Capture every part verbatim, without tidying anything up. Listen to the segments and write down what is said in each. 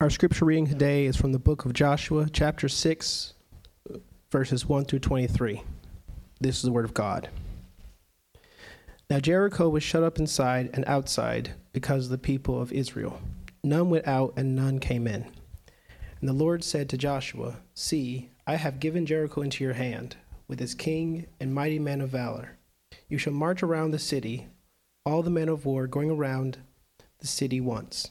Our scripture reading today is from the book of Joshua, chapter six, verses one through twenty-three. This is the word of God. Now Jericho was shut up inside and outside because of the people of Israel. None went out and none came in. And the Lord said to Joshua, "See, I have given Jericho into your hand, with its king and mighty men of valor. You shall march around the city, all the men of war going around the city once.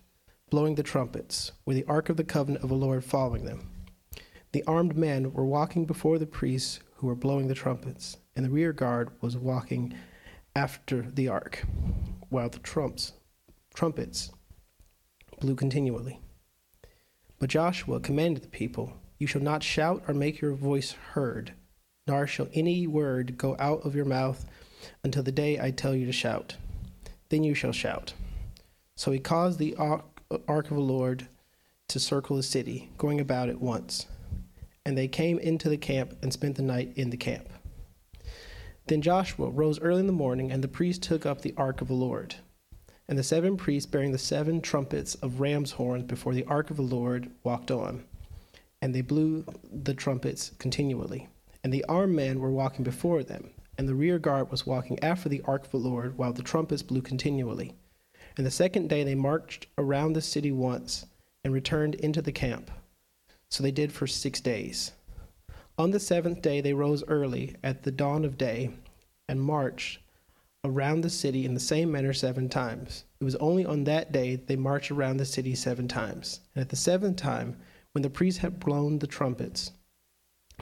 blowing the trumpets, with the ark of the covenant of the Lord following them. The armed men were walking before the priests who were blowing the trumpets, and the rear guard was walking after the ark, while the trumps, trumpets blew continually. But Joshua commanded the people, "You shall not shout or make your voice heard, nor shall any word go out of your mouth until the day I tell you to shout. Then you shall shout." So he caused the ark ark of the Lord to circle the city, going about it once. And they came into the camp and spent the night in the camp. Then Joshua rose early in the morning, and the priests took up the ark of the Lord. And the seven priests bearing the seven trumpets of ram's horns before the ark of the Lord walked on. And they blew the trumpets continually. And the armed men were walking before them, and the rear guard was walking after the ark of the Lord, while the trumpets blew continually. And the second day they marched around the city once and returned into the camp. So they did for six days. On the seventh day they rose early at the dawn of day and marched around the city in the same manner seven times. It was only on that day they marched around the city seven times. And at the seventh time, when the priests had blown the trumpets,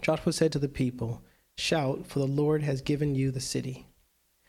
Joshua said to the people, "Shout, for the Lord has given you the city.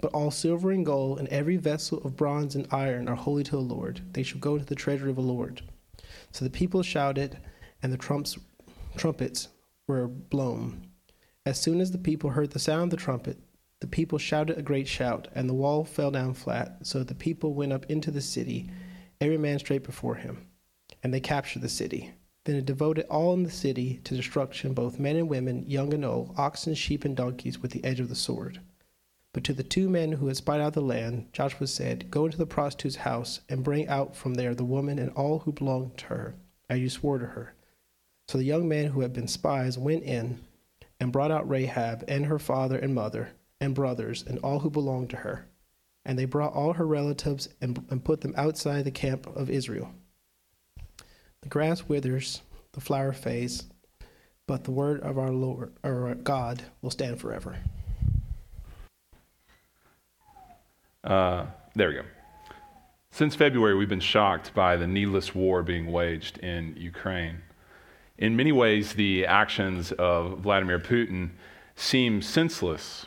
But all silver and gold and every vessel of bronze and iron are holy to the Lord. They shall go to the treasury of the Lord." So the people shouted, and the trumps, trumpets were blown. As soon as the people heard the sound of the trumpet, the people shouted a great shout, and the wall fell down flat. So the people went up into the city, every man straight before him, and they captured the city. Then it devoted all in the city to destruction, both men and women, young and old, oxen, sheep, and donkeys, with the edge of the sword. But to the two men who had spied out the land, Joshua said, "Go into the prostitute's house and bring out from there the woman and all who belonged to her, as you swore to her." So the young men who had been spies went in and brought out Rahab and her father and mother and brothers and all who belonged to her. And they brought all her relatives and, and put them outside the camp of Israel. The grass withers, the flower fades, but the word of our Lord, our God, will stand forever. Uh, there we go. Since February, we've been shocked by the needless war being waged in Ukraine. In many ways, the actions of Vladimir Putin seem senseless.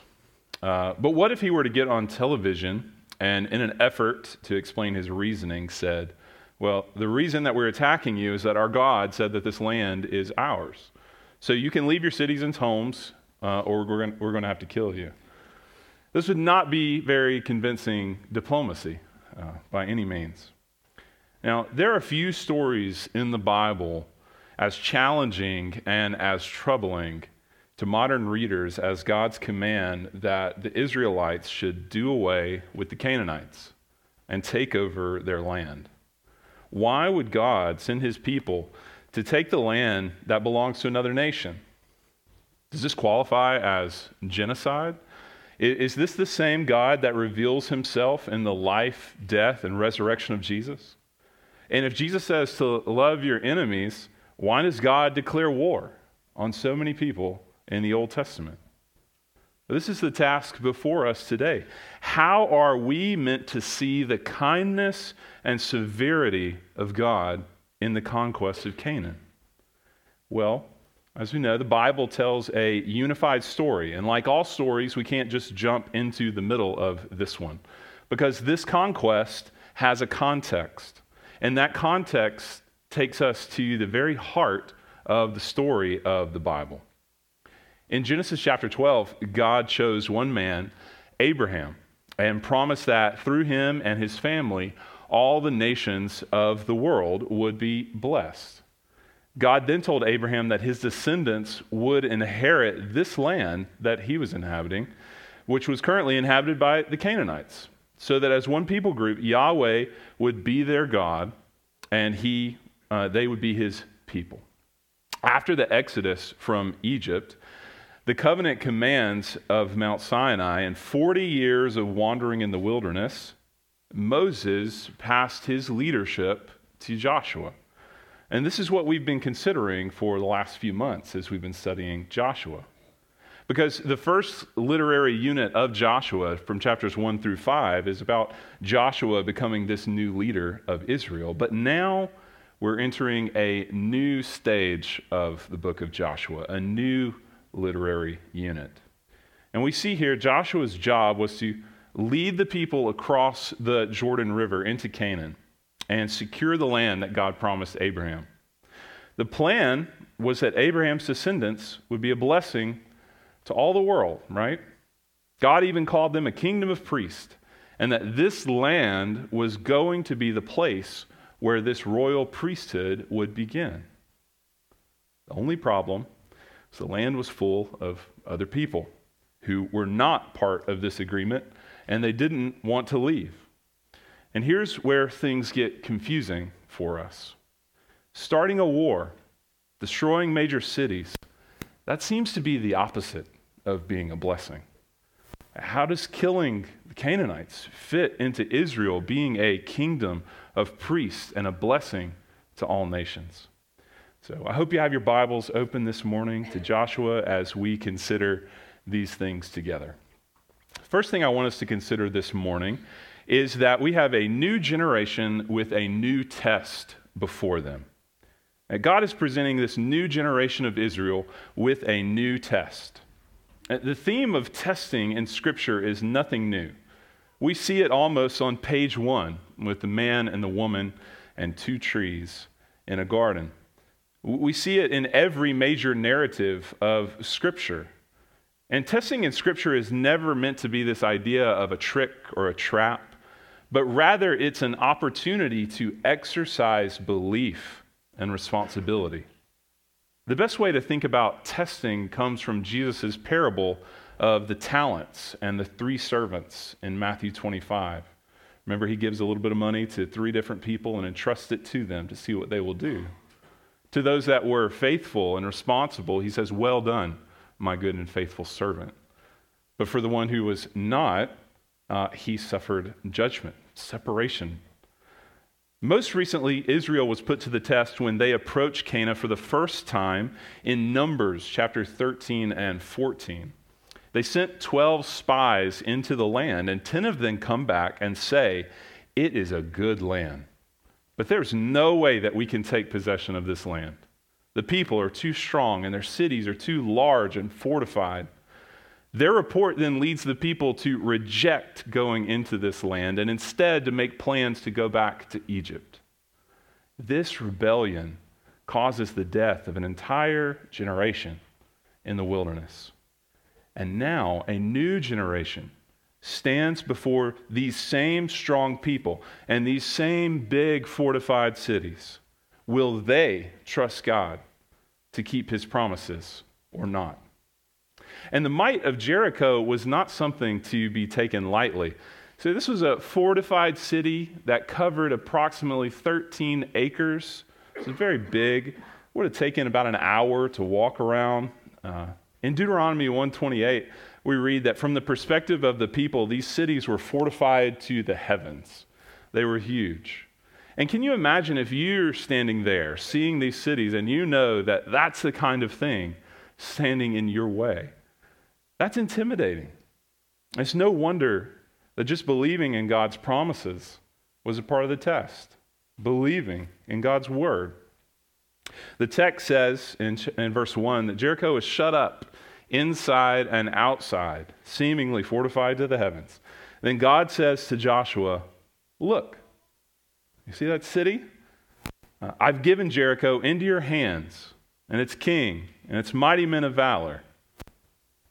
Uh, but what if he were to get on television and, in an effort to explain his reasoning, said, "Well, the reason that we're attacking you is that our God said that this land is ours. So you can leave your cities and homes, uh, or we're going we're going to have to kill you." This would not be very convincing diplomacy uh, by any means. Now, there are few stories in the Bible as challenging and as troubling to modern readers as God's command that the Israelites should do away with the Canaanites and take over their land. Why would God send his people to take the land that belongs to another nation? Does this qualify as genocide? Is this the same God that reveals himself in the life, death, and resurrection of Jesus? And if Jesus says to love your enemies, why does God declare war on so many people in the Old Testament? This is the task before us today. How are we meant to see the kindness and severity of God in the conquest of Canaan? Well, as we know, the Bible tells a unified story. And like all stories, we can't just jump into the middle of this one, because this conquest has a context. And that context takes us to the very heart of the story of the Bible. In Genesis chapter twelve, God chose one man, Abraham, and promised that through him and his family, all the nations of the world would be blessed. God then told Abraham that his descendants would inherit this land that he was inhabiting, which was currently inhabited by the Canaanites, so that as one people group, Yahweh would be their God, and he, uh, they would be his people. After the exodus from Egypt, the covenant commands of Mount Sinai, and forty years of wandering in the wilderness, Moses passed his leadership to Joshua. And this is what we've been considering for the last few months as we've been studying Joshua. Because the first literary unit of Joshua from chapters one through five is about Joshua becoming this new leader of Israel. But now we're entering a new stage of the book of Joshua, a new literary unit. And we see here Joshua's job was to lead the people across the Jordan River into Canaan and secure the land that God promised Abraham. The plan was that Abraham's descendants would be a blessing to all the world, right? God even called them a kingdom of priests, and that this land was going to be the place where this royal priesthood would begin. The only problem is the land was full of other people who were not part of this agreement, and they didn't want to leave. And here's where things get confusing for us. Starting a war, destroying major cities, that seems to be the opposite of being a blessing. How does killing the Canaanites fit into Israel being a kingdom of priests and a blessing to all nations? So I hope you have your Bibles open this morning to Joshua as we consider these things together. First thing I want us to consider this morning is that we have a new generation with a new test before them. And God is presenting this new generation of Israel with a new test. The theme of testing in Scripture is nothing new. We see it almost on page one with the man and the woman and two trees in a garden. We see it in every major narrative of Scripture. And testing in Scripture is never meant to be this idea of a trick or a trap, but rather it's an opportunity to exercise belief and responsibility. The best way to think about testing comes from Jesus' parable of the talents and the three servants in Matthew twenty-five. Remember, he gives a little bit of money to three different people and entrusts it to them to see what they will do. To those that were faithful and responsible, he says, "Well done, my good and faithful servant." But for the one who was not, Uh, he suffered judgment, separation. Most recently, Israel was put to the test when they approached Canaan for the first time in Numbers chapter thirteen and fourteen. They sent twelve spies into the land, and ten of them come back and say, "It is a good land, but there's no way that we can take possession of this land. The people are too strong, and their cities are too large and fortified." Their report then leads the people to reject going into this land and instead to make plans to go back to Egypt. This rebellion causes the death of an entire generation in the wilderness. And now a new generation stands before these same strong people and these same big fortified cities. Will they trust God to keep his promises or not? And the might of Jericho was not something to be taken lightly. So this was a fortified city that covered approximately thirteen acres. It was very big. Would have taken about an hour to walk around. Uh, in Deuteronomy one twenty-eight, we read that from the perspective of the people, these cities were fortified to the heavens. They were huge. And can you imagine if you're standing there, seeing these cities, and you know that that's the kind of thing standing in your way? That's intimidating. It's no wonder that just believing in God's promises was a part of the test. Believing in God's word. The text says in, in verse one that Jericho is shut up inside and outside, seemingly fortified to the heavens. Then God says to Joshua, "Look, you see that city? Uh, I've given Jericho into your hands, and its king, and its mighty men of valor.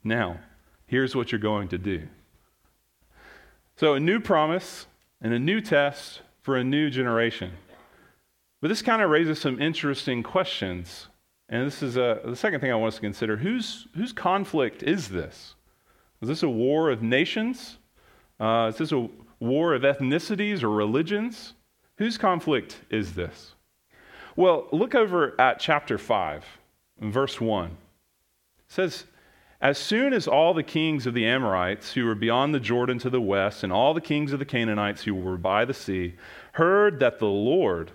Now, here's what you're going to do." So a new promise and a new test for a new generation. But this kind of raises some interesting questions. And this is a, the second thing I want us to consider. Whose, whose conflict is this? Is this a war of nations? Uh, is this a war of ethnicities or religions? Whose conflict is this? Well, look over at chapter five, verse one. It says, "As soon as all the kings of the Amorites who were beyond the Jordan to the west and all the kings of the Canaanites who were by the sea heard that the Lord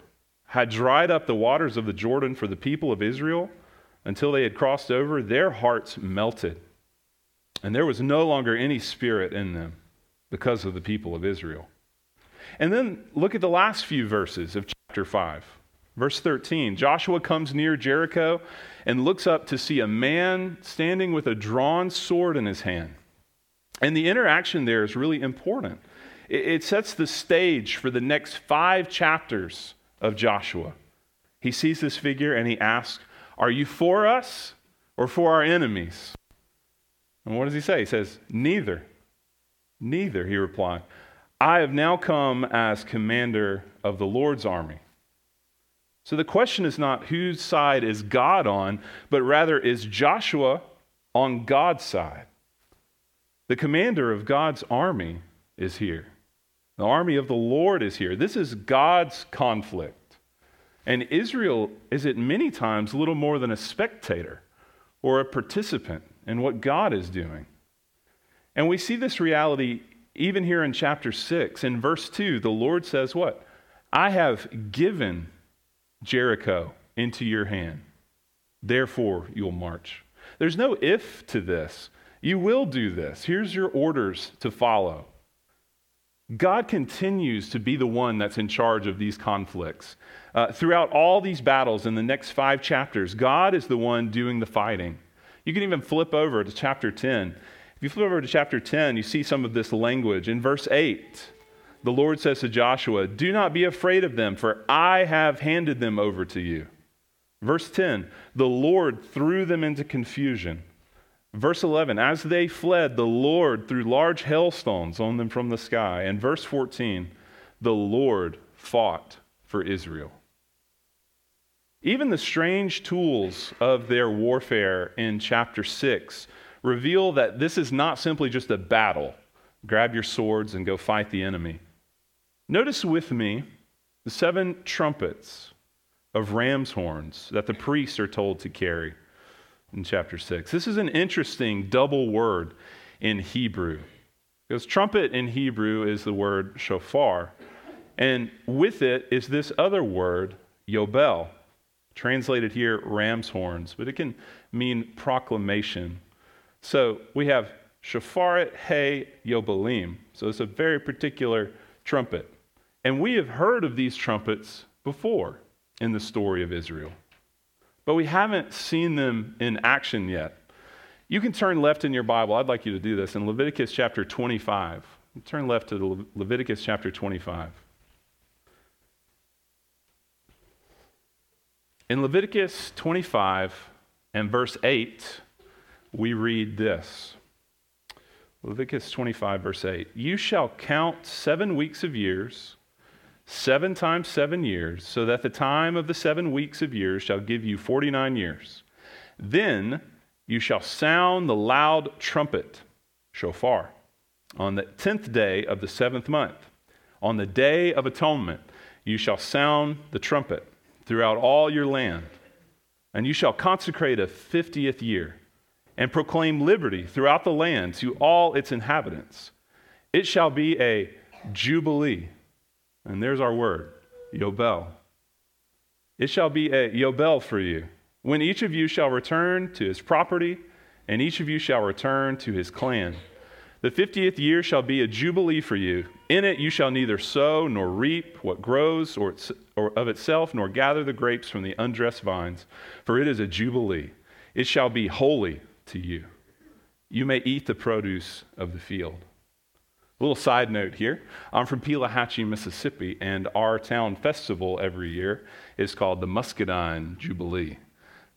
had dried up the waters of the Jordan for the people of Israel until they had crossed over, their hearts melted, and there was no longer any spirit in them because of the people of Israel." And then look at the last few verses of chapter five. Verse thirteen, "Joshua comes near Jericho and looks up to see a man standing with a drawn sword in his hand." And the interaction there is really important. It sets the stage for the next five chapters of Joshua. He sees this figure and he asks, "Are you for us or for our enemies?" And what does he say? He says, "Neither. Neither," he replied. "I have now come as commander of the Lord's army." So the question is not whose side is God on, but rather is Joshua on God's side? The commander of God's army is here. The army of the Lord is here. This is God's conflict. And Israel is at many times little more than a spectator or a participant in what God is doing. And we see this reality even here in chapter six. In verse two, the Lord says what? "I have given Jericho into your hand. Therefore, you'll march." There's no if to this. You will do this. Here's your orders to follow. God continues to be the one that's in charge of these conflicts. Uh, throughout all these battles in the next five chapters, God is the one doing the fighting. You can even flip over to chapter ten. If you flip over to chapter ten, you see some of this language. In verse eight, the Lord says to Joshua, "Do not be afraid of them, for I have handed them over to you." Verse ten, "The Lord threw them into confusion." Verse eleven, "As they fled, the Lord threw large hailstones on them from the sky." And verse fourteen, "The Lord fought for Israel." Even the strange tools of their warfare in chapter six reveal that this is not simply just a battle. Grab your swords and go fight the enemy. Notice with me the seven trumpets of ram's horns that the priests are told to carry in chapter six. This is an interesting double word in Hebrew, because trumpet in Hebrew is the word shofar, and with it is this other word, yobel, translated here ram's horns, but it can mean proclamation. So we have shofaret he yobelim, so it's a very particular trumpet. And we have heard of these trumpets before in the story of Israel, but we haven't seen them in action yet. You can turn left in your Bible. I'd like you to do this in Leviticus chapter twenty-five. Turn left to Le- Leviticus chapter twenty-five. In Leviticus twenty-five and verse eight, we read this. Leviticus twenty-five, verse eight. "You shall count seven weeks of years, seven times seven years, so that the time of the seven weeks of years shall give you forty-nine years. Then You shall sound the loud trumpet, shofar, on the tenth day of the seventh month. On the day of atonement, you shall sound the trumpet throughout all your land. And you shall consecrate a fiftieth year and proclaim liberty throughout the land to all its inhabitants. It shall be a jubilee. And there's our word, yobel. It shall be a yobel for you, when each of you shall return to his property, and each of you shall return to his clan. The fiftieth year shall be a jubilee for you. In it you shall neither sow nor reap what grows or, it's, or of itself, nor gather the grapes from the undressed vines, for it is a jubilee. It shall be holy to you. You may eat the produce of the field. A little side note here. I'm from Pelahatchie, Mississippi, and our town festival every year is called the Muscadine Jubilee.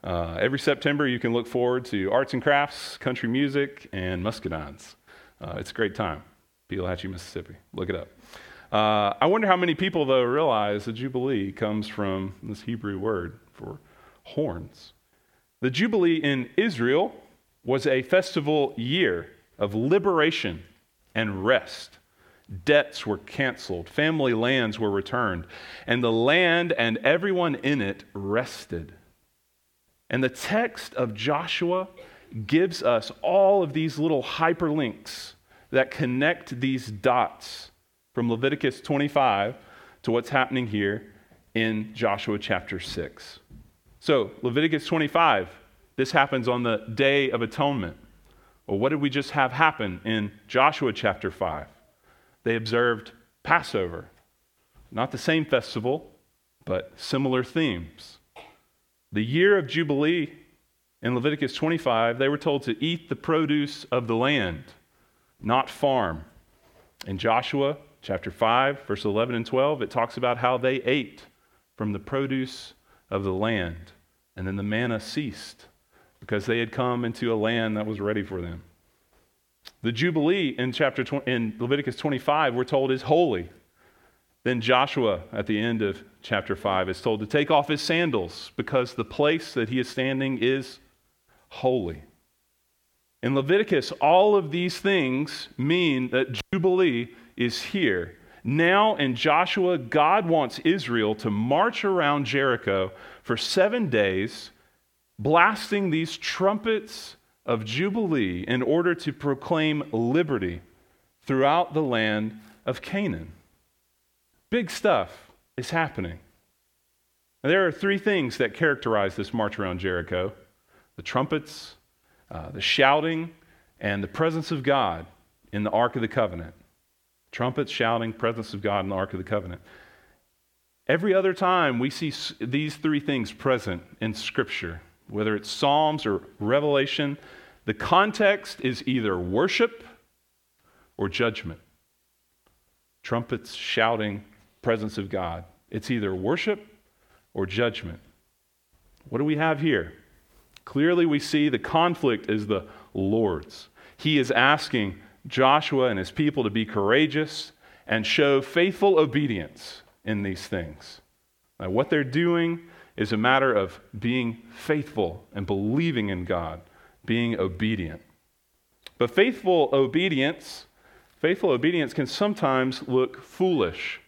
Uh, every September, you can look forward to arts and crafts, country music, and muscadines. Uh, it's a great time. Pelahatchie, Mississippi. Look it up. Uh, I wonder how many people, though, realize the Jubilee comes from this Hebrew word for horns. The Jubilee in Israel was a festival year of liberation and rest. Debts were canceled, family lands were returned, and the land and everyone in it rested. And the text of Joshua gives us all of these little hyperlinks that connect these dots from Leviticus twenty-five to what's happening here in Joshua chapter six. So, Leviticus twenty-five, this happens on the Day of Atonement. Well, what did we just have happen in Joshua chapter five? They observed Passover. Not the same festival, but similar themes. The year of Jubilee in Leviticus twenty-five, they were told to eat the produce of the land, not farm. In Joshua chapter five, verse eleven and twelve, it talks about how they ate from the produce of the land. And then the manna ceased because they had come into a land that was ready for them. The Jubilee in chapter in Leviticus twenty-five, we're told, is holy. Then Joshua, at the end of chapter five, is told to take off his sandals because the place that he is standing is holy. In Leviticus, all of these things mean that Jubilee is here. Now in Joshua, God wants Israel to march around Jericho for seven days, blasting these trumpets of Jubilee in order to proclaim liberty throughout the land of Canaan. Big stuff is happening. And there are three things that characterize this march around Jericho: the trumpets, uh, the shouting, and the presence of God in the Ark of the Covenant. Trumpets, shouting, presence of God in the Ark of the Covenant. Every other time we see these three things present in Scripture, whether it's Psalms or Revelation, the context is either worship or judgment. Trumpets, shouting, presence of God. It's either worship or judgment. What do we have here? Clearly we see the conflict is the Lord's. He is asking Joshua and his people to be courageous and show faithful obedience in these things. Now, what they're doing is a matter of being faithful and believing in God, being obedient. But faithful obedience, faithful obedience can sometimes look foolish.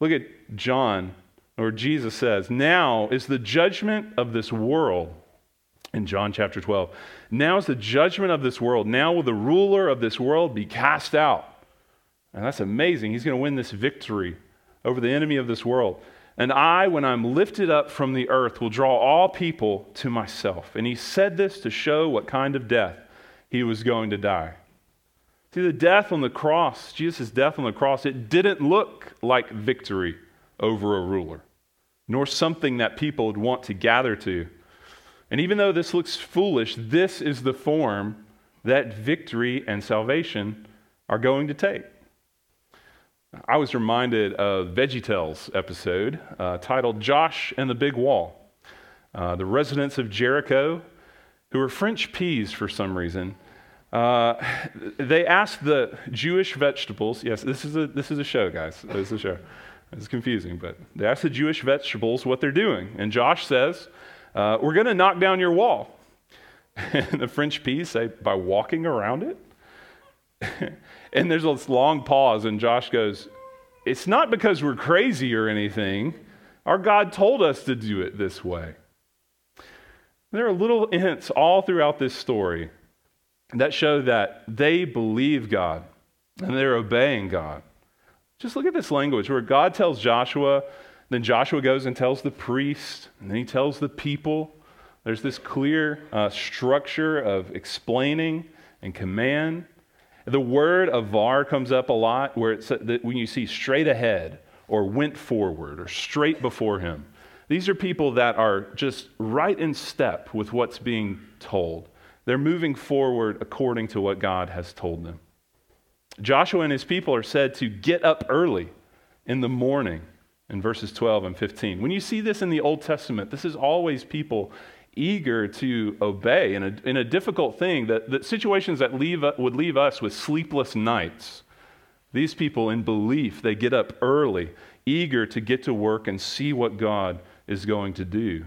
Look at John, where Jesus says, "Now is the judgment of this world." In John chapter twelve, "Now is the judgment of this world. Now will the ruler of this world be cast out." And that's amazing. He's going to win this victory over the enemy of this world. "And I, when I'm lifted up from the earth, will draw all people to myself." And he said this to show what kind of death he was going to die. See, the death on the cross, Jesus' death on the cross, it didn't look like victory over a ruler, nor something that people would want to gather to. And even though this looks foolish, this is the form that victory and salvation are going to take. I was reminded of VeggieTales episode uh, titled "Josh and the Big Wall." Uh, the residents of Jericho, who are French peas for some reason, Uh, they asked the Jewish vegetables, yes, this is a this is a show, guys. This is a show. It's confusing, but they asked the Jewish vegetables what they're doing. And Josh says, uh, we're going to knock down your wall. And the French P's say, by walking around it? And there's this long pause, and Josh goes, it's not because we're crazy or anything. Our God told us to do it this way. There are little hints all throughout this story that show that they believe God and they're obeying God. Just look at this language where God tells Joshua, then Joshua goes and tells the priest, and then he tells the people. There's this clear uh, structure of explaining and command. The word avar comes up a lot where it's that when you see straight ahead or went forward or straight before him. These are people that are just right in step with what's being told. They're moving forward according to what God has told them. Joshua and his people are said to get up early in the morning in verses twelve and fifteen. When you see this in the Old Testament, this is always people eager to obey in a, in a difficult thing, that, that situations that leave would leave us with sleepless nights. These people in belief, they get up early, eager to get to work and see what God is going to do.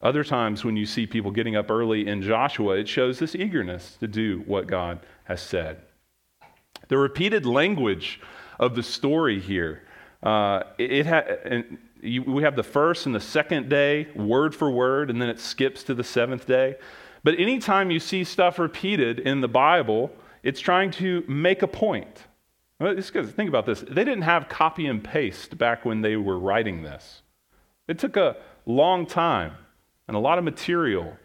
Other times when you see people getting up early in Joshua, it shows this eagerness to do what God has said. The repeated language of the story here, uh, it, it ha- and you, we have the first and the second day, word for word, and then it skips to the seventh day. But anytime you see stuff repeated in the Bible, it's trying to make a point. Well, it's 'cause, think about this. They didn't have copy and paste back when they were writing this. It took a long time and a lot of material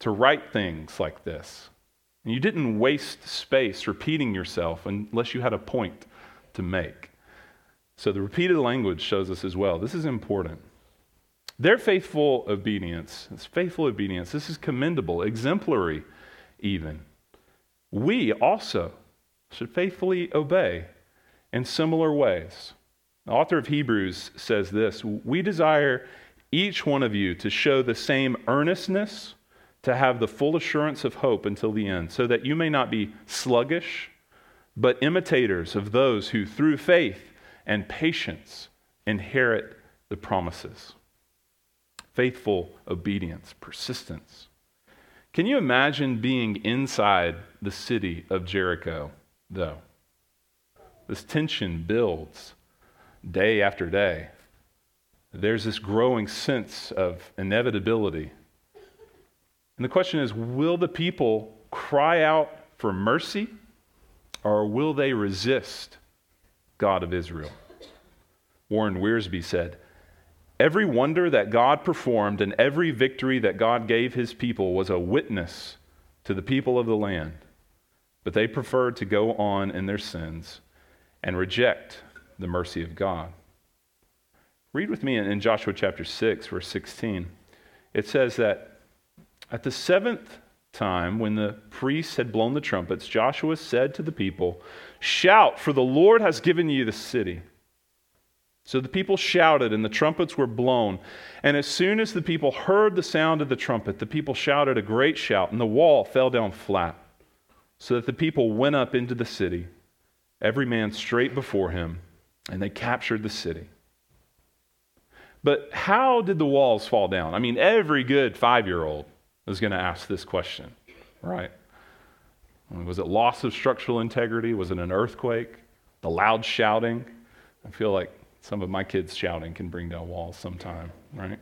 to write things like this. And you didn't waste space repeating yourself unless you had a point to make. So the repeated language shows us as well. This is important. Their faithful obedience, it's faithful obedience, this is commendable, exemplary even. We also should faithfully obey in similar ways. The author of Hebrews says this, we desire each one of you to show the same earnestness, to have the full assurance of hope until the end, so that you may not be sluggish, but imitators of those who through faith and patience inherit the promises. Faithful obedience, persistence. Can you imagine being inside the city of Jericho, though? This tension builds day after day. There's this growing sense of inevitability. And the question is, will the people cry out for mercy, or will they resist God of Israel? Warren Wiersbe said, every wonder that God performed and every victory that God gave his people was a witness to the people of the land, but they preferred to go on in their sins and reject the mercy of God. Read with me in Joshua chapter six, verse sixteen. It says that at the seventh time, when the priests had blown the trumpets, Joshua said to the people, shout, for the Lord has given you the city. So the people shouted, and the trumpets were blown. And as soon as the people heard the sound of the trumpet, the people shouted a great shout, and the wall fell down flat, so that the people went up into the city, every man straight before him, and they captured the city. But how did the walls fall down? I mean, every good five-year-old is going to ask this question, right? Was it loss of structural integrity? Was it an earthquake? The loud shouting? I feel like some of my kids' shouting can bring down walls sometime, right?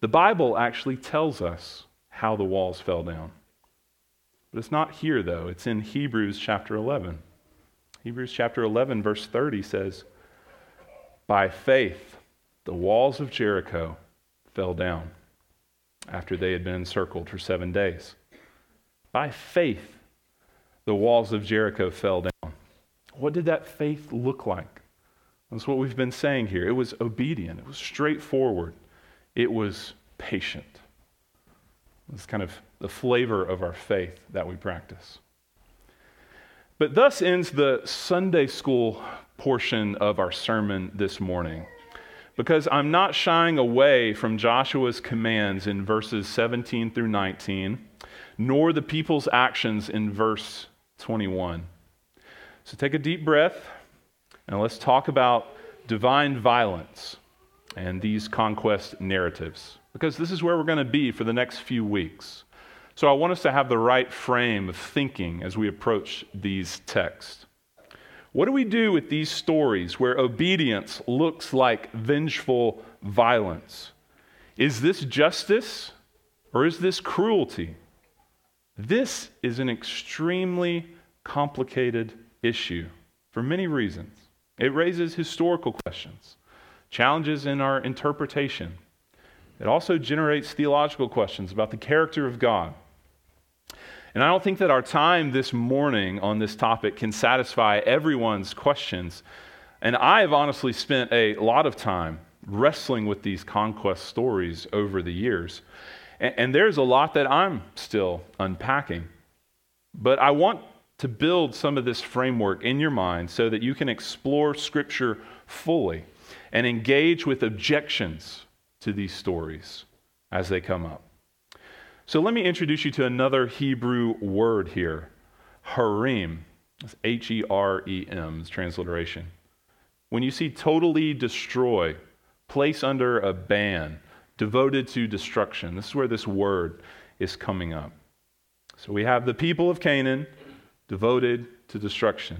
The Bible actually tells us how the walls fell down. But it's not here, though. It's in Hebrews chapter eleven. Hebrews chapter eleven, verse thirty says, by faith, the walls of Jericho fell down after they had been encircled for seven days. By faith, the walls of Jericho fell down. What did that faith look like? That's what we've been saying here. It was obedient. It was straightforward. It was patient. It's kind of the flavor of our faith that we practice. But thus ends the Sunday school portion of our sermon this morning, because I'm not shying away from Joshua's commands in verses seventeen through nineteen, nor the people's actions in verse twenty-one. So take a deep breath, and let's talk about divine violence and these conquest narratives, because this is where we're going to be for the next few weeks. So I want us to have the right frame of thinking as we approach these texts. What do we do with these stories where obedience looks like vengeful violence? Is this justice or is this cruelty? This is an extremely complicated issue for many reasons. It raises historical questions, challenges in our interpretation. It also generates theological questions about the character of God. And I don't think that our time this morning on this topic can satisfy everyone's questions. And I have honestly spent a lot of time wrestling with these conquest stories over the years. And, and there's a lot that I'm still unpacking. But I want to build some of this framework in your mind so that you can explore Scripture fully and engage with objections to these stories as they come up. So let me introduce you to another Hebrew word here, harim. It's H E R E M, it's transliteration. When you see totally destroy, place under a ban, devoted to destruction, this is where this word is coming up. So we have the people of Canaan devoted to destruction.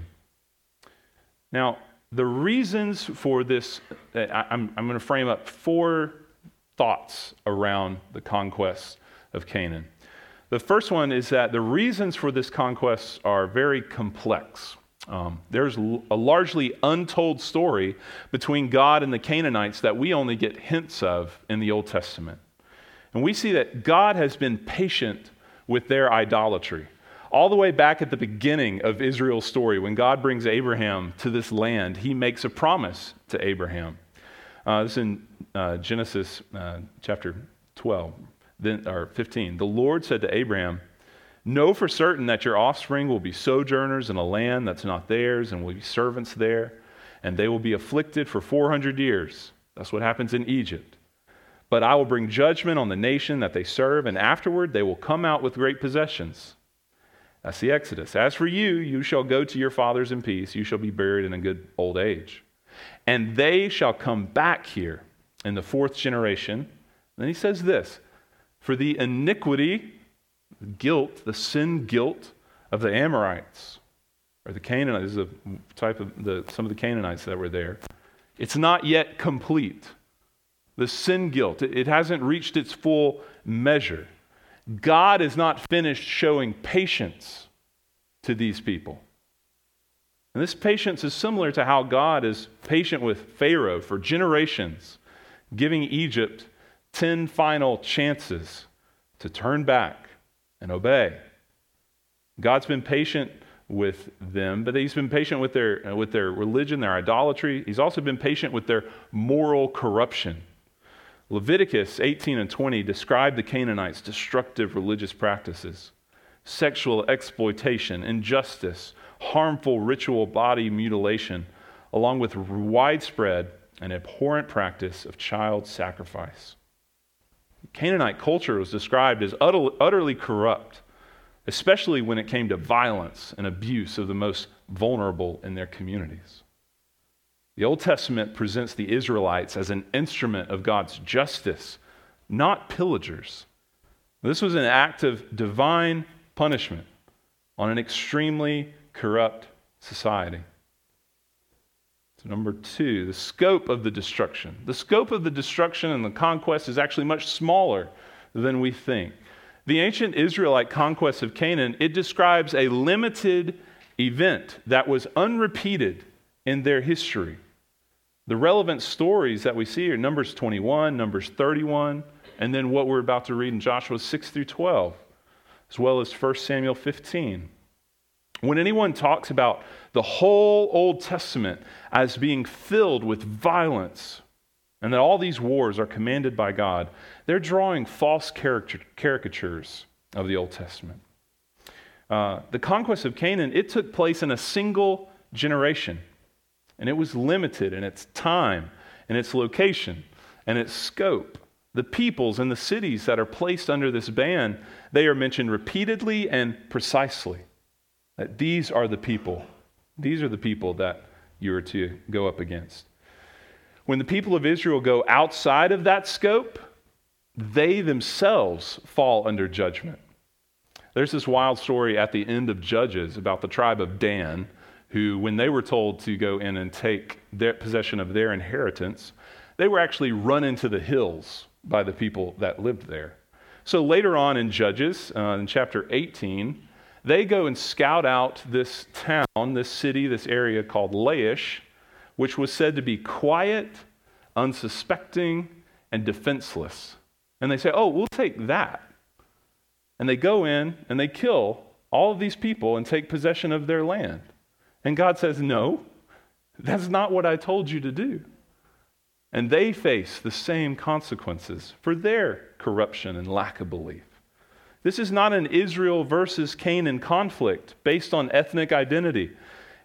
Now, the reasons for this, I'm, I'm going to frame up four thoughts around the conquest of Canaan. The first one is that the reasons for this conquest are very complex. Um, there's a largely untold story between God and the Canaanites that we only get hints of in the Old Testament. And we see that God has been patient with their idolatry. All the way back at the beginning of Israel's story, when God brings Abraham to this land, he makes a promise to Abraham. Uh, this is in uh, Genesis uh, chapter twelve. Then, or fifteen, the Lord said to Abraham, "Know for certain that your offspring will be sojourners in a land that's not theirs and will be servants there, and they will be afflicted for four hundred years. That's what happens in Egypt. But I will bring judgment on the nation that they serve, and afterward they will come out with great possessions." That's the Exodus. "As for you, you shall go to your fathers in peace. You shall be buried in a good old age. And they shall come back here in the fourth generation." And then he says this, "For the iniquity, guilt, the sin guilt of the Amorites," or the Canaanites, the type of the some of the Canaanites that were there, "it's not yet complete." The sin guilt, it hasn't reached its full measure. God is not finished showing patience to these people. And this patience is similar to how God is patient with Pharaoh for generations, giving Egypt ten final chances to turn back and obey. God's been patient with them, but he's been patient with their, with their religion, their idolatry. He's also been patient with their moral corruption. Leviticus eighteen and twenty describe the Canaanites' destructive religious practices, sexual exploitation, injustice, harmful ritual body mutilation, along with widespread and abhorrent practice of child sacrifice. Canaanite culture was described as utterly corrupt, especially when it came to violence and abuse of the most vulnerable in their communities. The Old Testament presents the Israelites as an instrument of God's justice, not pillagers. This was an act of divine punishment on an extremely corrupt society. So number two, the scope of the destruction. The scope of the destruction and the conquest is actually much smaller than we think. The ancient Israelite conquest of Canaan, it describes a limited event that was unrepeated in their history. The relevant stories that we see are Numbers twenty-one, Numbers thirty-one, and then what we're about to read in Joshua six through twelve, as well as First Samuel fifteen. When anyone talks about the whole Old Testament as being filled with violence and that all these wars are commanded by God, they're drawing false caricatures of the Old Testament. Uh, the conquest of Canaan, it took place in a single generation, and it was limited in its time and its location and its scope. The peoples and the cities that are placed under this ban, they are mentioned repeatedly and precisely. That these are the people. These are the people that you are to go up against. When the people of Israel go outside of that scope, they themselves fall under judgment. There's this wild story at the end of Judges about the tribe of Dan, who, when they were told to go in and take their possession of their inheritance, they were actually run into the hills by the people that lived there. So later on in Judges, uh, in chapter eighteen, they go and scout out this town, this city, this area called Laish, which was said to be quiet, unsuspecting, and defenseless. And they say, oh, we'll take that. And they go in and they kill all of these people and take possession of their land. And God says, no, that's not what I told you to do. And they face the same consequences for their corruption and lack of belief. This is not an Israel versus Canaan conflict based on ethnic identity.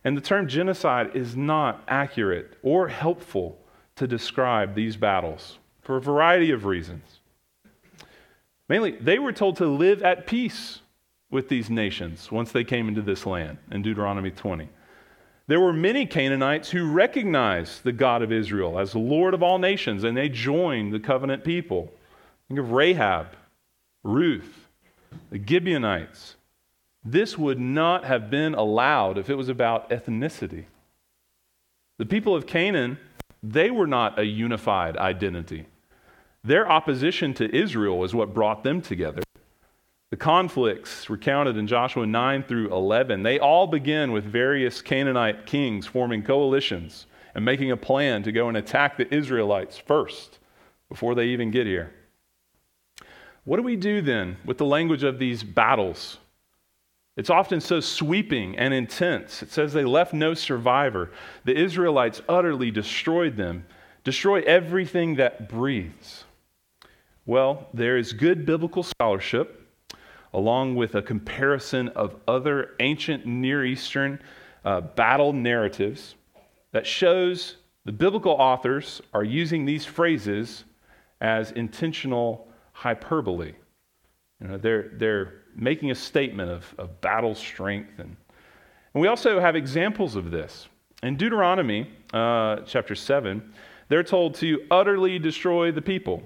And the term genocide is not accurate or helpful to describe these battles for a variety of reasons. Mainly, they were told to live at peace with these nations once they came into this land in Deuteronomy twenty. There were many Canaanites who recognized the God of Israel as the Lord of all nations, and they joined the covenant people. Think of Rahab, Ruth, the Gibeonites. This would not have been allowed if it was about ethnicity. The people of Canaan, they were not a unified identity. Their opposition to Israel is what brought them together. The conflicts recounted in Joshua nine through eleven, they all begin with various Canaanite kings forming coalitions and making a plan to go and attack the Israelites first before they even get here. What do we do then with the language of these battles? It's often so sweeping and intense. It says they left no survivor. The Israelites utterly destroyed them, destroy everything that breathes. Well, there is good biblical scholarship, along with a comparison of other ancient Near Eastern uh, battle narratives, that shows the biblical authors are using these phrases as intentional hyperbole. You know, they're they're making a statement of, of battle strength, and, and we also have examples of this in Deuteronomy uh, chapter seven. They're told to utterly destroy the people,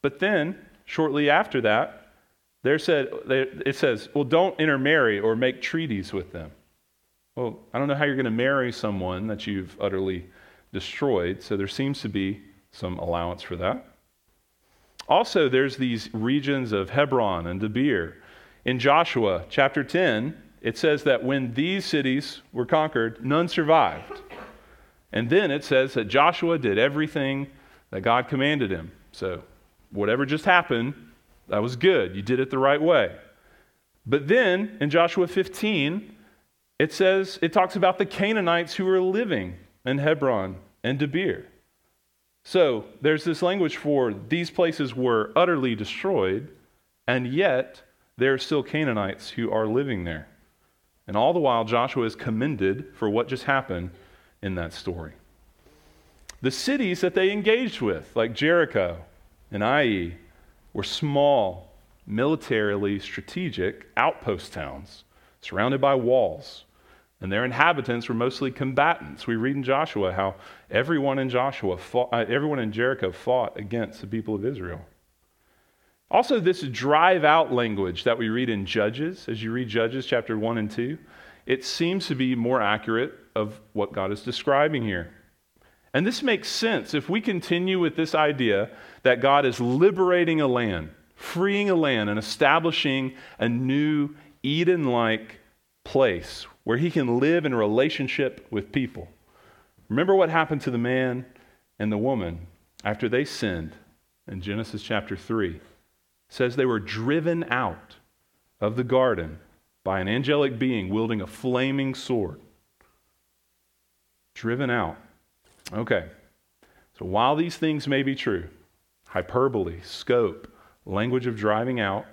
but then shortly after that, They're said, it says, well, don't intermarry or make treaties with them. Well, I don't know how you're going to marry someone that you've utterly destroyed, so there seems to be some allowance for that. Also, there's these regions of Hebron and Debir. In Joshua chapter ten, it says that when these cities were conquered, none survived. And then it says that Joshua did everything that God commanded him. So whatever just happened, that was good. You did it the right way. But then in Joshua fifteen, it says, it talks about the Canaanites who were living in Hebron and Debir. So there's this language for these places were utterly destroyed, and yet there are still Canaanites who are living there. And all the while, Joshua is commended for what just happened in that story. The cities that they engaged with, like Jericho and Ai, were small, militarily strategic outpost towns surrounded by walls, and their inhabitants were mostly combatants. We read in Joshua how everyone in Joshua, fought, uh, everyone in Jericho fought against the people of Israel. Also, this drive-out language that we read in Judges, as you read Judges chapter one and two, it seems to be more accurate of what God is describing here. And this makes sense if we continue with this idea that God is liberating a land, freeing a land, and establishing a new Eden-like place where he can live in relationship with people. Remember what happened to the man and the woman after they sinned in Genesis chapter three. It says they were driven out of the garden by an angelic being wielding a flaming sword. Driven out. Okay, so while these things may be true, hyperbole, scope, language of driving out,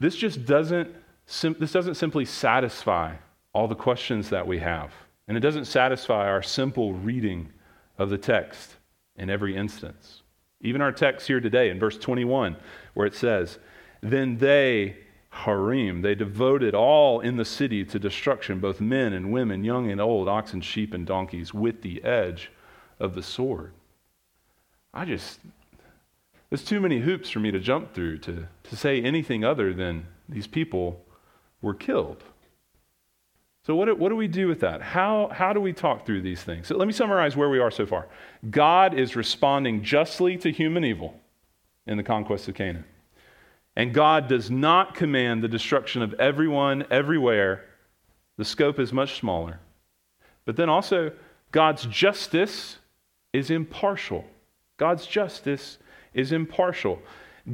this just doesn't sim- this doesn't simply satisfy all the questions that we have, and it doesn't satisfy our simple reading of the text in every instance. Even our text here today in verse twenty-one, where it says, "Then they harim, they devoted all in the city to destruction, both men and women, young and old, oxen, sheep, and donkeys, with the edge of the sword." I just, there's too many hoops for me to jump through to, to say anything other than these people were killed. So what do, what do we do with that? How, how do we talk through these things? So let me summarize where we are so far. God is responding justly to human evil in the conquest of Canaan. And God does not command the destruction of everyone, everywhere. The scope is much smaller. But then also, God's justice is impartial. God's justice is impartial.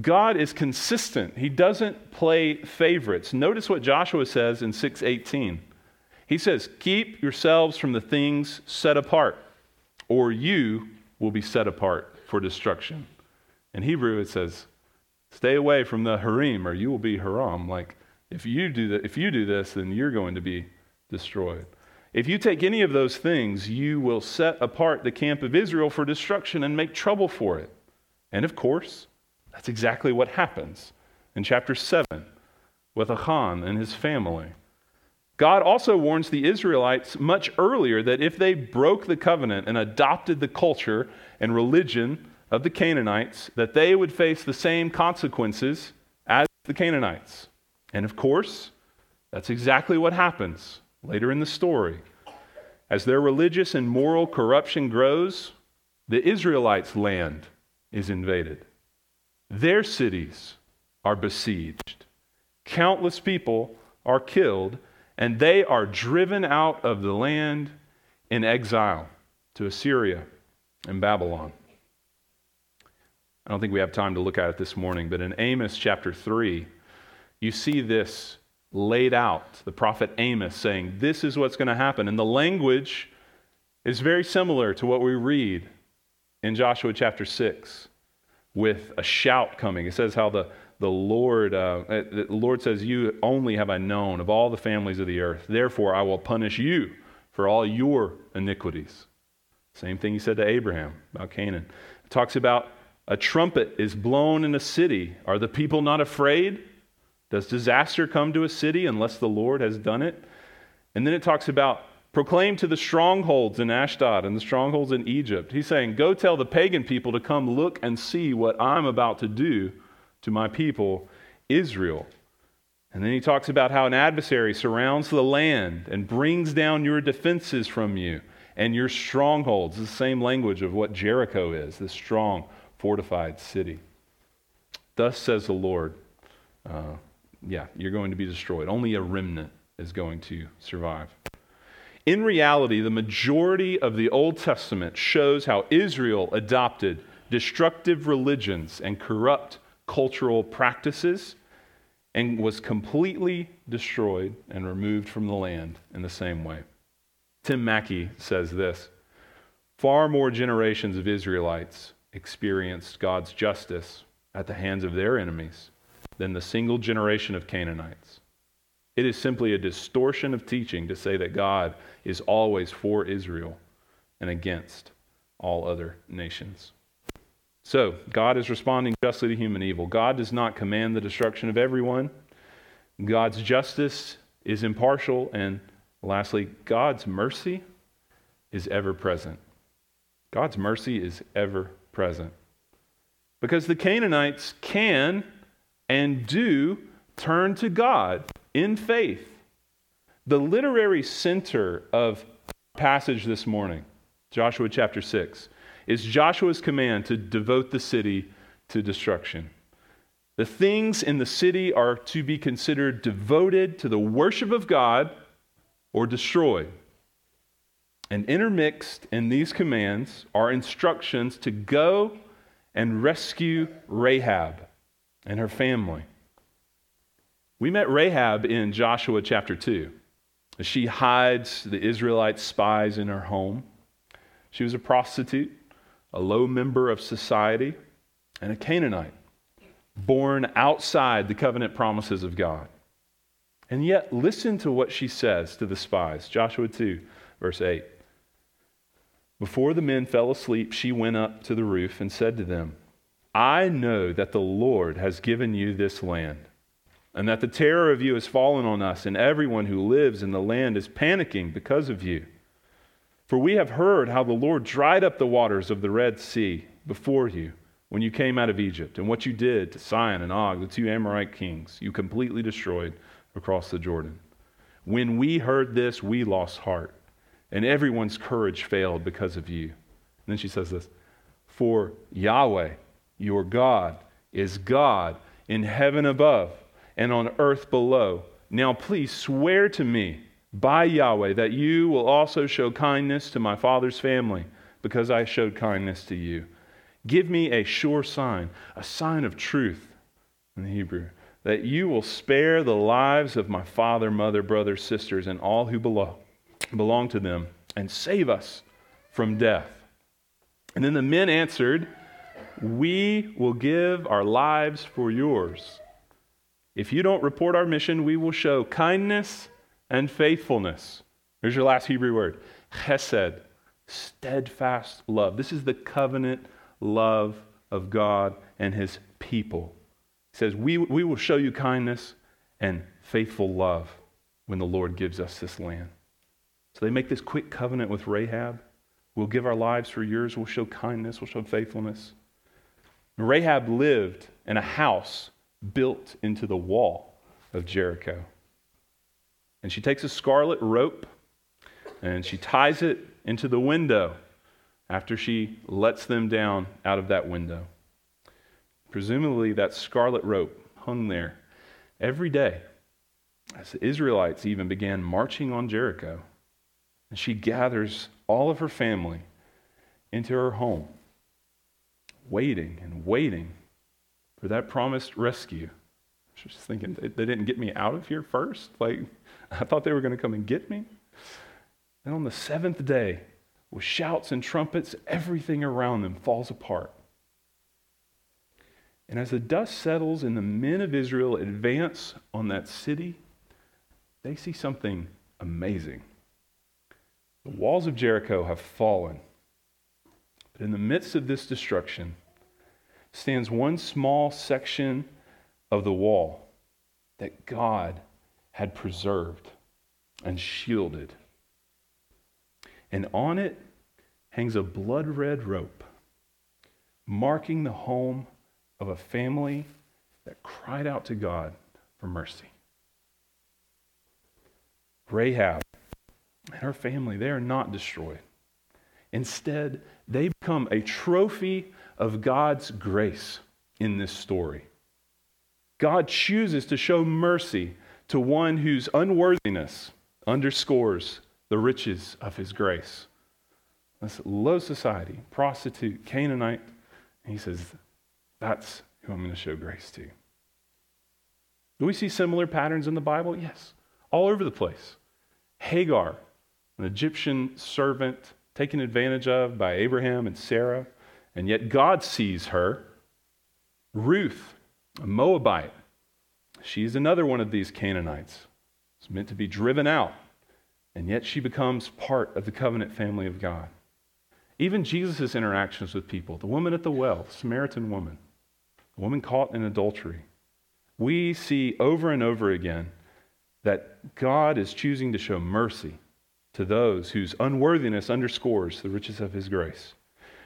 God is consistent. He doesn't play favorites. Notice what Joshua says in six eighteen. He says, keep yourselves from the things set apart, or you will be set apart for destruction. In Hebrew, it says, stay away from the harim, or you will be haram. Like, if you do that, if you do this, then you're going to be destroyed. If you take any of those things, you will set apart the camp of Israel for destruction and make trouble for it. And of course, that's exactly what happens in chapter seven with Achan and his family. God also warns the Israelites much earlier that if they broke the covenant and adopted the culture and religion of the Canaanites, that they would face the same consequences as the Canaanites. And of course, that's exactly what happens later in the story. As their religious and moral corruption grows, the Israelites' land is invaded. Their cities are besieged. Countless people are killed, and they are driven out of the land in exile to Assyria and Babylon. I don't think we have time to look at it this morning, but in Amos chapter three, you see this laid out, the prophet Amos saying, this is what's going to happen. And the language is very similar to what we read in Joshua chapter six with a shout coming. It says how the The Lord uh, the Lord says, you only have I known of all the families of the earth. Therefore, I will punish you for all your iniquities. Same thing he said to Abraham about Canaan. It talks about a trumpet is blown in a city. Are the people not afraid? Does disaster come to a city unless the Lord has done it? And then it talks about proclaim to the strongholds in Ashdod and the strongholds in Egypt. He's saying, go tell the pagan people to come look and see what I'm about to do to my people, Israel. And then he talks about how an adversary surrounds the land and brings down your defenses from you and your strongholds. It's the same language of what Jericho is, this strong, fortified city. Thus says the Lord, uh, yeah, you're going to be destroyed. Only a remnant is going to survive. In reality, the majority of the Old Testament shows how Israel adopted destructive religions and corrupt cultural practices and was completely destroyed and removed from the land in the same way. Tim Mackey says this, far more generations of Israelites experienced God's justice at the hands of their enemies than the single generation of Canaanites. It is simply a distortion of teaching to say that God is always for Israel and against all other nations. So, God is responding justly to human evil. God does not command the destruction of everyone. God's justice is impartial. And lastly, God's mercy is ever present. God's mercy is ever present. Because the Canaanites can and do turn to God in faith. The literary center of our passage this morning, Joshua chapter six, is Joshua's command to devote the city to destruction. The things in the city are to be considered devoted to the worship of God or destroyed. And intermixed in these commands are instructions to go and rescue Rahab and her family. We met Rahab in Joshua chapter two. She hides the Israelite spies in her home. She was a prostitute, a low member of society, and a Canaanite, born outside the covenant promises of God. And yet, listen to what she says to the spies. Joshua two, verse eight. Before the men fell asleep, she went up to the roof and said to them, I know that the Lord has given you this land, and that the terror of you has fallen on us, and everyone who lives in the land is panicking because of you. For we have heard how the Lord dried up the waters of the Red Sea before you when you came out of Egypt, and what you did to Sihon and Og, the two Amorite kings, you completely destroyed across the Jordan. When we heard this, we lost heart, and everyone's courage failed because of you. And then she says this, for Yahweh, your God, is God in heaven above and on earth below. Now please swear to me by Yahweh that you will also show kindness to my father's family, because I showed kindness to you. Give me a sure sign, a sign of truth, in the Hebrew, that you will spare the lives of my father, mother, brothers, sisters, and all who belong, belong to them, and save us from death. And then the men answered, we will give our lives for yours. If you don't report our mission, we will show kindness and faithfulness. Here's your last Hebrew word, chesed, steadfast love. This is the covenant love of God and his people. He says, we, we will show you kindness and faithful love when the Lord gives us this land. So they make this quick covenant with Rahab. We'll give our lives for yours. We'll show kindness. We'll show faithfulness. Rahab lived in a house built into the wall of Jericho. And she takes a scarlet rope and she ties it into the window after she lets them down out of that window. Presumably that scarlet rope hung there every day as the Israelites even began marching on Jericho. And she gathers all of her family into her home, waiting and waiting for that promised rescue. She's just thinking, they didn't get me out of here first? Like, I thought they were going to come and get me. And on the seventh day, with shouts and trumpets, everything around them falls apart. And as the dust settles and the men of Israel advance on that city, they see something amazing. The walls of Jericho have fallen. But in the midst of this destruction stands one small section of the wall that God had preserved and shielded. And on it hangs a blood-red rope, marking the home of a family that cried out to God for mercy. Rahab and her family, they are not destroyed. Instead, they become a trophy of God's grace in this story. God chooses to show mercy to one whose unworthiness underscores the riches of his grace. That's low society, prostitute, Canaanite. And he says, that's who I'm going to show grace to. Do we see similar patterns in the Bible? Yes, all over the place. Hagar, an Egyptian servant taken advantage of by Abraham and Sarah, and yet God sees her. Ruth, a Moabite, she's another one of these Canaanites. It's meant to be driven out, and yet she becomes part of the covenant family of God. Even Jesus' interactions with people, the woman at the well, the Samaritan woman, the woman caught in adultery, we see over and over again that God is choosing to show mercy to those whose unworthiness underscores the riches of his grace.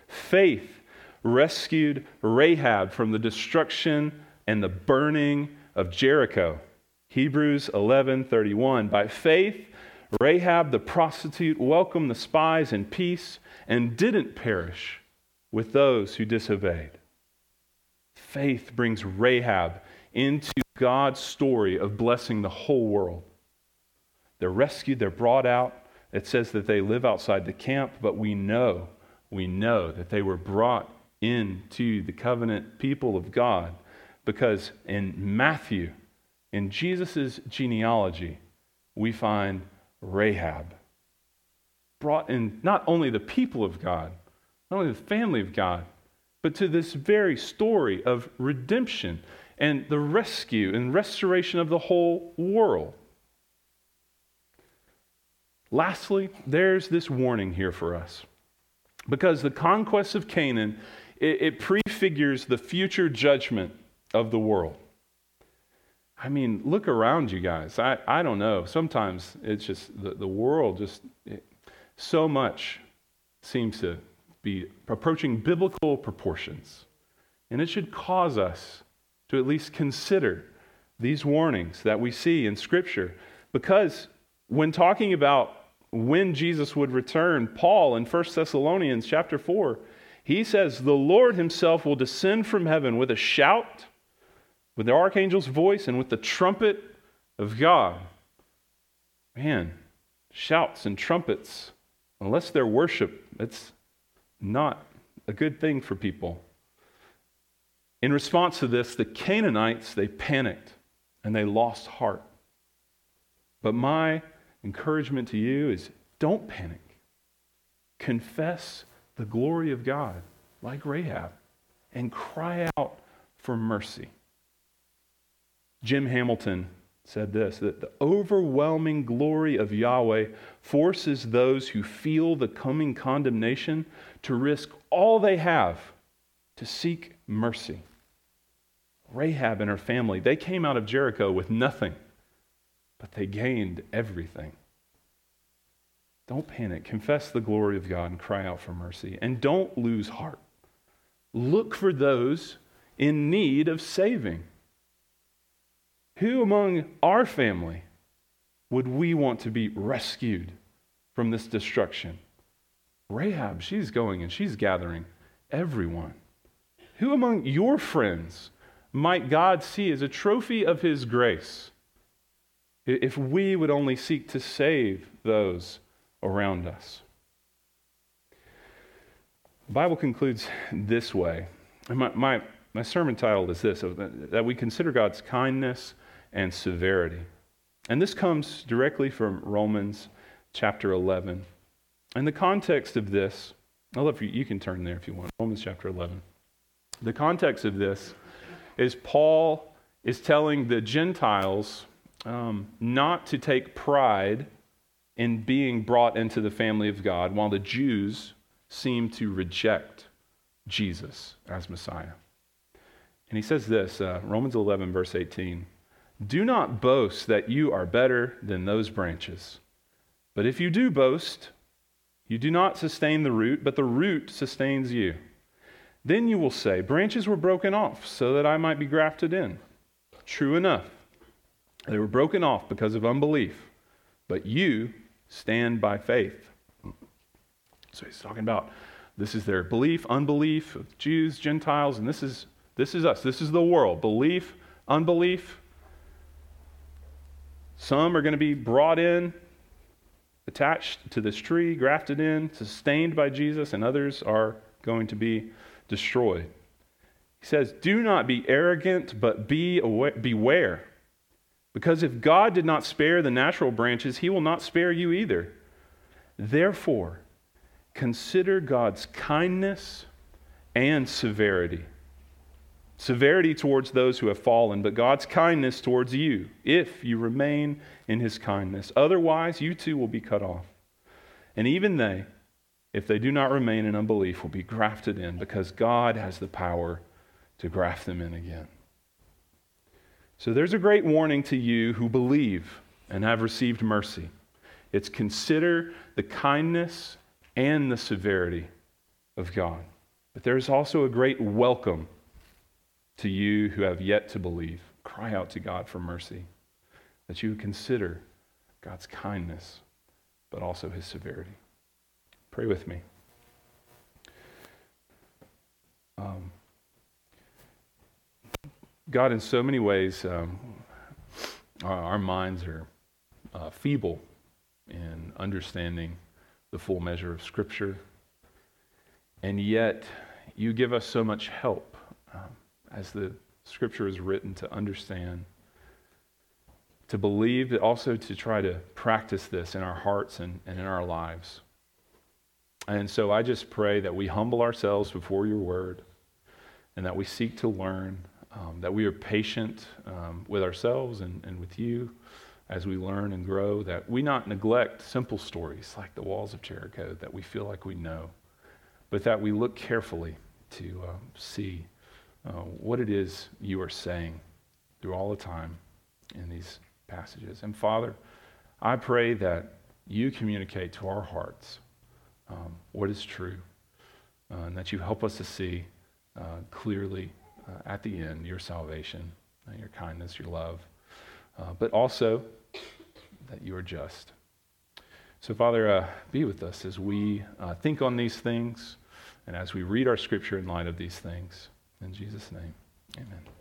Faith rescued Rahab from the destruction and the burning of Jericho. Hebrews eleven thirty-one. By faith, Rahab the prostitute welcomed the spies in peace and didn't perish with those who disobeyed. Faith brings Rahab into God's story of blessing the whole world. They're rescued, they're brought out. It says that they live outside the camp, but we know, we know that they were brought into the covenant people of God because in Matthew, in Jesus' genealogy, we find Rahab brought in not only the people of God, not only the family of God, but to this very story of redemption and the rescue and restoration of the whole world. Lastly, there's this warning here for us. Because the conquest of Canaan, it, it prefigures the future judgment of the world. I mean, look around you guys. I, I don't know. Sometimes it's just the, the world just it, so much seems to be approaching biblical proportions. And it should cause us to at least consider these warnings that we see in Scripture. Because when talking about when Jesus would return, Paul in First Thessalonians chapter four, he says, "The Lord himself will descend from heaven with a shout, with the archangel's voice, and with the trumpet of God." Man, shouts and trumpets, unless they're worship, it's not a good thing for people. In response to this, the Canaanites, they panicked and they lost heart. But my encouragement to you is don't panic. Confess the glory of God, like Rahab, and cry out for mercy. Jim Hamilton said this, that the overwhelming glory of Yahweh forces those who feel the coming condemnation to risk all they have to seek mercy. Rahab and her family, they came out of Jericho with nothing, but they gained everything. Don't panic. Confess the glory of God and cry out for mercy. And don't lose heart. Look for those in need of saving. Who among our family would we want to be rescued from this destruction? Rahab, she's going and she's gathering everyone. Who among your friends might God see as a trophy of His grace if we would only seek to save those around us? The Bible concludes this way. My, my, my sermon title is this, that we consider God's kindness and severity. And this comes directly from Romans chapter eleven. And the context of this, I love you, you can turn there if you want, Romans chapter eleven. The context of this is Paul is telling the Gentiles um, not to take pride in being brought into the family of God, while the Jews seem to reject Jesus as Messiah. And he says this, uh, Romans eleven, verse eighteen, "Do not boast that you are better than those branches. But if you do boast, you do not sustain the root, but the root sustains you. Then you will say, branches were broken off so that I might be grafted in. True enough, they were broken off because of unbelief, but you stand by faith." So he's talking about this is their belief, unbelief of Jews, Gentiles, and this is this is us. This is the world. Belief, unbelief. Some are going to be brought in, attached to this tree, grafted in, sustained by Jesus, and others are going to be destroyed. He says, "Do not be arrogant, but be aware, beware. Because if God did not spare the natural branches, He will not spare you either. Therefore, consider God's kindness and severity. Severity towards those who have fallen, but God's kindness towards you, if you remain in His kindness. Otherwise, you too will be cut off. And even they, if they do not remain in unbelief, will be grafted in, because God has the power to graft them in again." So there's a great warning to you who believe and have received mercy. It's consider the kindness and the severity of God. But there's also a great welcome to you who have yet to believe. Cry out to God for mercy, that you consider God's kindness, but also His severity. Pray with me. Um, God, in so many ways, um, our, our minds are uh, feeble in understanding the full measure of Scripture, and yet you give us so much help um, as the Scripture is written to understand, to believe, but also to try to practice this in our hearts and, and in our lives. And so I just pray that we humble ourselves before your word and that we seek to learn. Um, that we are patient um, with ourselves and, and with you as we learn and grow, that we not neglect simple stories like the walls of Jericho that we feel like we know, but that we look carefully to um, see uh, what it is you are saying through all the time in these passages. And Father, I pray that you communicate to our hearts um, what is true, uh, and that you help us to see uh, clearly uh, at the end, your salvation, uh, your kindness, your love, uh, but also that you are just. So Father, uh, be with us as we uh, think on these things and as we read our scripture in light of these things. In Jesus' name, amen.